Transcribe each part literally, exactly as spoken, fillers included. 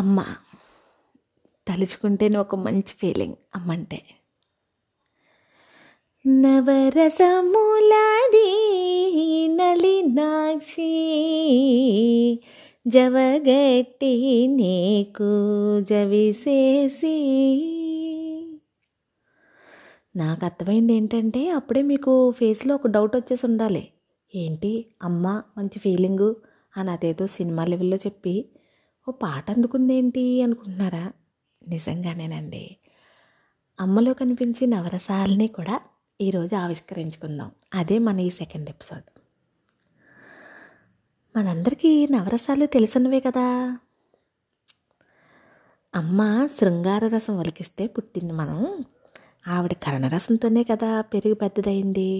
అమ్మ తలుచుకుంటేనే ఒక మంచి ఫీలింగ్ అమ్మ అంటే. నవరసములాది నలినాక్షి జవగట్టి నీకు జవిసేసి. నాకు అర్థమైంది ఏంటంటే, అప్పుడే మీకు ఫేస్లో ఒక డౌట్ వచ్చేసి ఉండాలి, ఏంటి అమ్మ మంచి ఫీలింగు అని అదేదో సినిమా లెవెల్లో చెప్పి ఓ పాట అందుకుందేంటి అనుకుంటున్నారా? నిజంగానేనండి, అమ్మలో కనిపించే నవరసాలని కూడా ఈరోజు ఆవిష్కరించుకుందాం. అదే మన ఈ సెకండ్ ఎపిసోడ్. మనందరికీ నవరసాలు తెలిసినవే కదా. అమ్మ శృంగార రసం ఒలికిస్తే పుట్టింది మనం, ఆవిడ కరణరసంతోనే కదా పెరిగి పెద్దదైంది.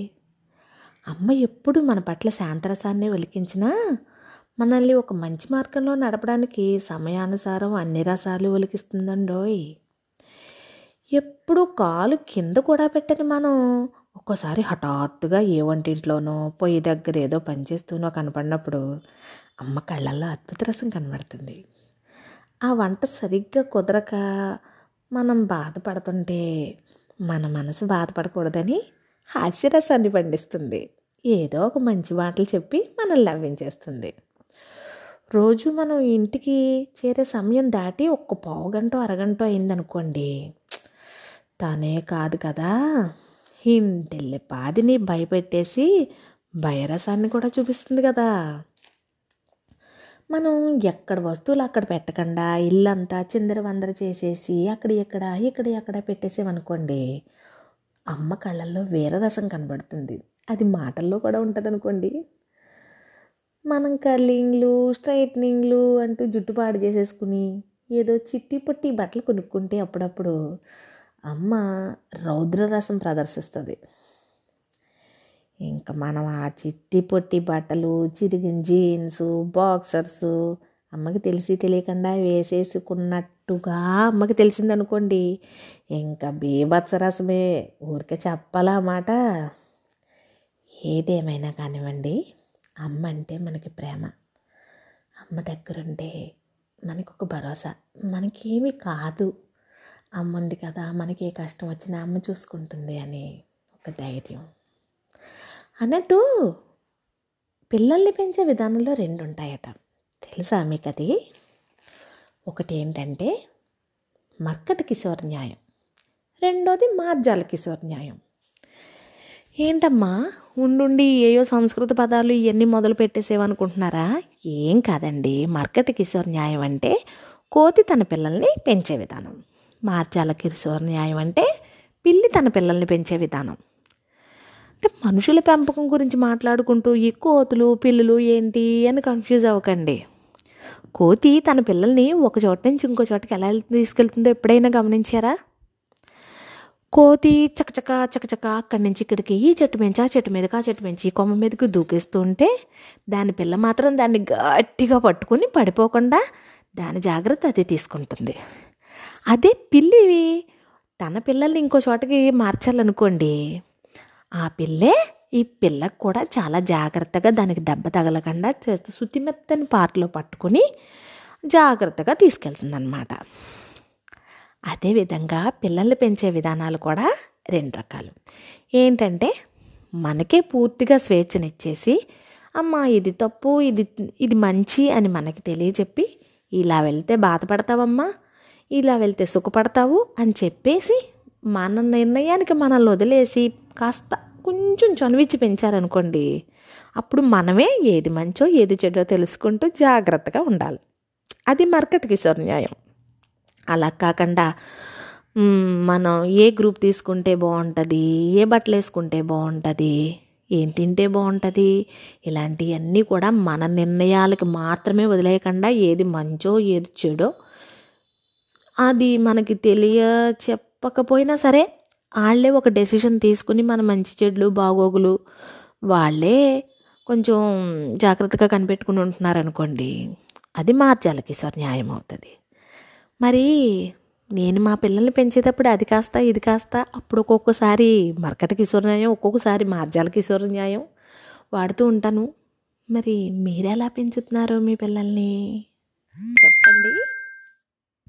అమ్మ ఎప్పుడు మన పట్ల శాంతరసాన్ని ఒలికించినా మనల్ని ఒక మంచి మార్గంలో నడపడానికి సమయానుసారం అన్ని రసాలు ఒలికిస్తుందండోయ్. ఎప్పుడు కాలు కింద కూడా పెట్టని మనం ఒక్కోసారి హఠాత్తుగా ఏ వంటింట్లోనో పొయ్యి దగ్గర ఏదో పనిచేస్తూనో కనపడినప్పుడు అమ్మ కళ్ళల్లో అద్భుత రసం కనబడుతుంది. ఆ వంట సరిగ్గా కుదరక మనం బాధపడుతుంటే మన మనసు బాధపడకూడదని హాస్యరసాన్ని పండిస్తుంది. ఏదో ఒక మంచి మాటలు చెప్పి మనల్ని నవ్వించేస్తుంది. రోజు మనం ఇంటికి చేరే సమయం దాటి ఒక్క పావు గంట అరగంట అయిందనుకోండి, తనే కాదు కదా ఇంటిల్లి పాదిని భయపెట్టేసి భయరసాన్ని కూడా చూపిస్తుంది కదా. మనం ఎక్కడ వస్తువులు అక్కడ పెట్టకుండా ఇల్లంతా చిందర వందర చేసేసి అక్కడ ఎక్కడ ఇక్కడ ఎక్కడ పెట్టేసేమనుకోండి, అమ్మ కళ్ళల్లో వేరే రసం కనబడుతుంది. అది మాటల్లో కూడా ఉంటుంది అనుకోండి. మనం కర్లింగ్లు స్ట్రైట్నింగ్లు అంటూ జుట్టు పాడు చేసేసుకుని ఏదో చిట్టి పొట్టి బట్టలు కొనుక్కుంటే అప్పుడప్పుడు అమ్మ రౌద్రరసం ప్రదర్శిస్తుంది. ఇంకా మనం ఆ చిట్టి పొట్టి బట్టలు, చిరిగిన జీన్సు, బాక్సర్సు అమ్మకి తెలిసి తెలియకుండా వేసేసుకున్నట్టుగా అమ్మకి తెలిసిందనుకోండి, ఇంకా బీభత్సరసమే. ఊరికే చెప్పాలా మాట. ఏదేమైనా కానివ్వండి, అమ్మ అంటే మనకి ప్రేమ. అమ్మ దగ్గరుంటే మనకు ఒక భరోసా, మనకేమీ కాదు, అమ్మ ఉంది కదా, మనకి ఏ కష్టం వచ్చినా అమ్మ చూసుకుంటుంది అని ఒక ధైర్యం. అన్నట్టు పిల్లల్ని పెంచే విధానంలో రెండు ఉంటాయట, తెలుసా మీకు అది? ఒకటి ఏంటంటే మర్కటి కిశోర్ న్యాయం, రెండోది మార్జాల కిశోర్ న్యాయం. ఏంటమ్మా ఉండుండి ఏయో సంస్కృత పదాలు ఇవన్నీ మొదలు పెట్టేసేవనుకుంటున్నారా? ఏం కాదండి, మర్కటి కిశోర్ న్యాయం అంటే కోతి తన పిల్లల్ని పెంచే విధానం, మార్జాల కిశోర్ న్యాయం అంటే పిల్లి తన పిల్లల్ని పెంచే విధానం. అంటే మనుషుల పెంపకం గురించి మాట్లాడుకుంటూ ఈ కోతులు పిల్లులు ఏంటి అని కన్ఫ్యూజ్ అవ్వకండి. కోతి తన పిల్లల్ని ఒక చోట నుంచి ఇంకో చోటకి ఎలా తీసుకెళ్తుందో ఎప్పుడైనా గమనించారా? కోతి చకచక చకచక అక్కడి నుంచి ఇక్కడికి, ఈ చెట్టు మించి ఆ చెట్టు మీదకి, ఆ చెట్టు మించి కొమ్మ మీదకి దూకేస్తూ ఉంటే దాని పిల్ల మాత్రం దాన్ని గట్టిగా పట్టుకుని పడిపోకుండా దాని జాగ్రత్త అది తీసుకుంటుంది. అదే పిల్లివి తన పిల్లల్ని ఇంకో చోటకి మార్చాలనుకోండి, ఆ పిల్లే ఈ పిల్లకు కూడా చాలా జాగ్రత్తగా దానికి దెబ్బ తగలకుండా శుతిమెత్తని పార్ట్లో పట్టుకుని జాగ్రత్తగా తీసుకెళ్తుంది అన్నమాట. అదేవిధంగా పిల్లల్ని పెంచే విధానాలు కూడా రెండు రకాలు. ఏంటంటే మనకే పూర్తిగా స్వేచ్ఛనిచ్చేసి, అమ్మ ఇది తప్పు ఇది ఇది మంచి అని మనకి తెలియజెప్పి, ఇలా వెళ్తే బాధపడతావమ్మా, ఇలా వెళ్తే సుఖపడతావు అని చెప్పేసి మన నిర్ణయానికి మనల్ని వదిలేసి కాస్త కొంచెం చనువిచ్చి పెంచారనుకోండి, అప్పుడు మనమే ఏది మంచో ఏది చెడో తెలుసుకుంటూ జాగ్రత్తగా ఉండాలి. అది మర్కటి కిశోర్ న్యాయం. అలా కాకుండా మనం ఏ గ్రూప్ తీసుకుంటే బాగుంటుంది, ఏ బట్టలు వేసుకుంటే బాగుంటుంది, ఏం తింటే బాగుంటుంది, ఇలాంటివన్నీ కూడా మన నిర్ణయాలకు మాత్రమే వదిలేయకుండా ఏది మంచో ఏది చెడో అది మనకి తెలియ చెప్పకపోయినా సరే వాళ్ళే ఒక డెసిషన్ తీసుకుని మన మంచి చెడులు బాగోగులు వాళ్ళే కొంచెం జాగ్రత్తగా కనిపెట్టుకుని ఉంటున్నారనుకోండి, అది మార్జాల కిశోర్ న్యాయం అవుతుంది. మరి నేను మా పిల్లల్ని పెంచేటప్పుడు అది కాస్త ఇది కాస్త, అప్పుడు ఒక్కొక్కసారి మర్కటి కిశోర్ న్యాయం, ఒక్కొక్కసారి మార్జాల కిశోర్ న్యాయం వాడుతూ ఉంటాను. మరి మీరెలా పెంచుతున్నారు మీ పిల్లల్ని చెప్పండి.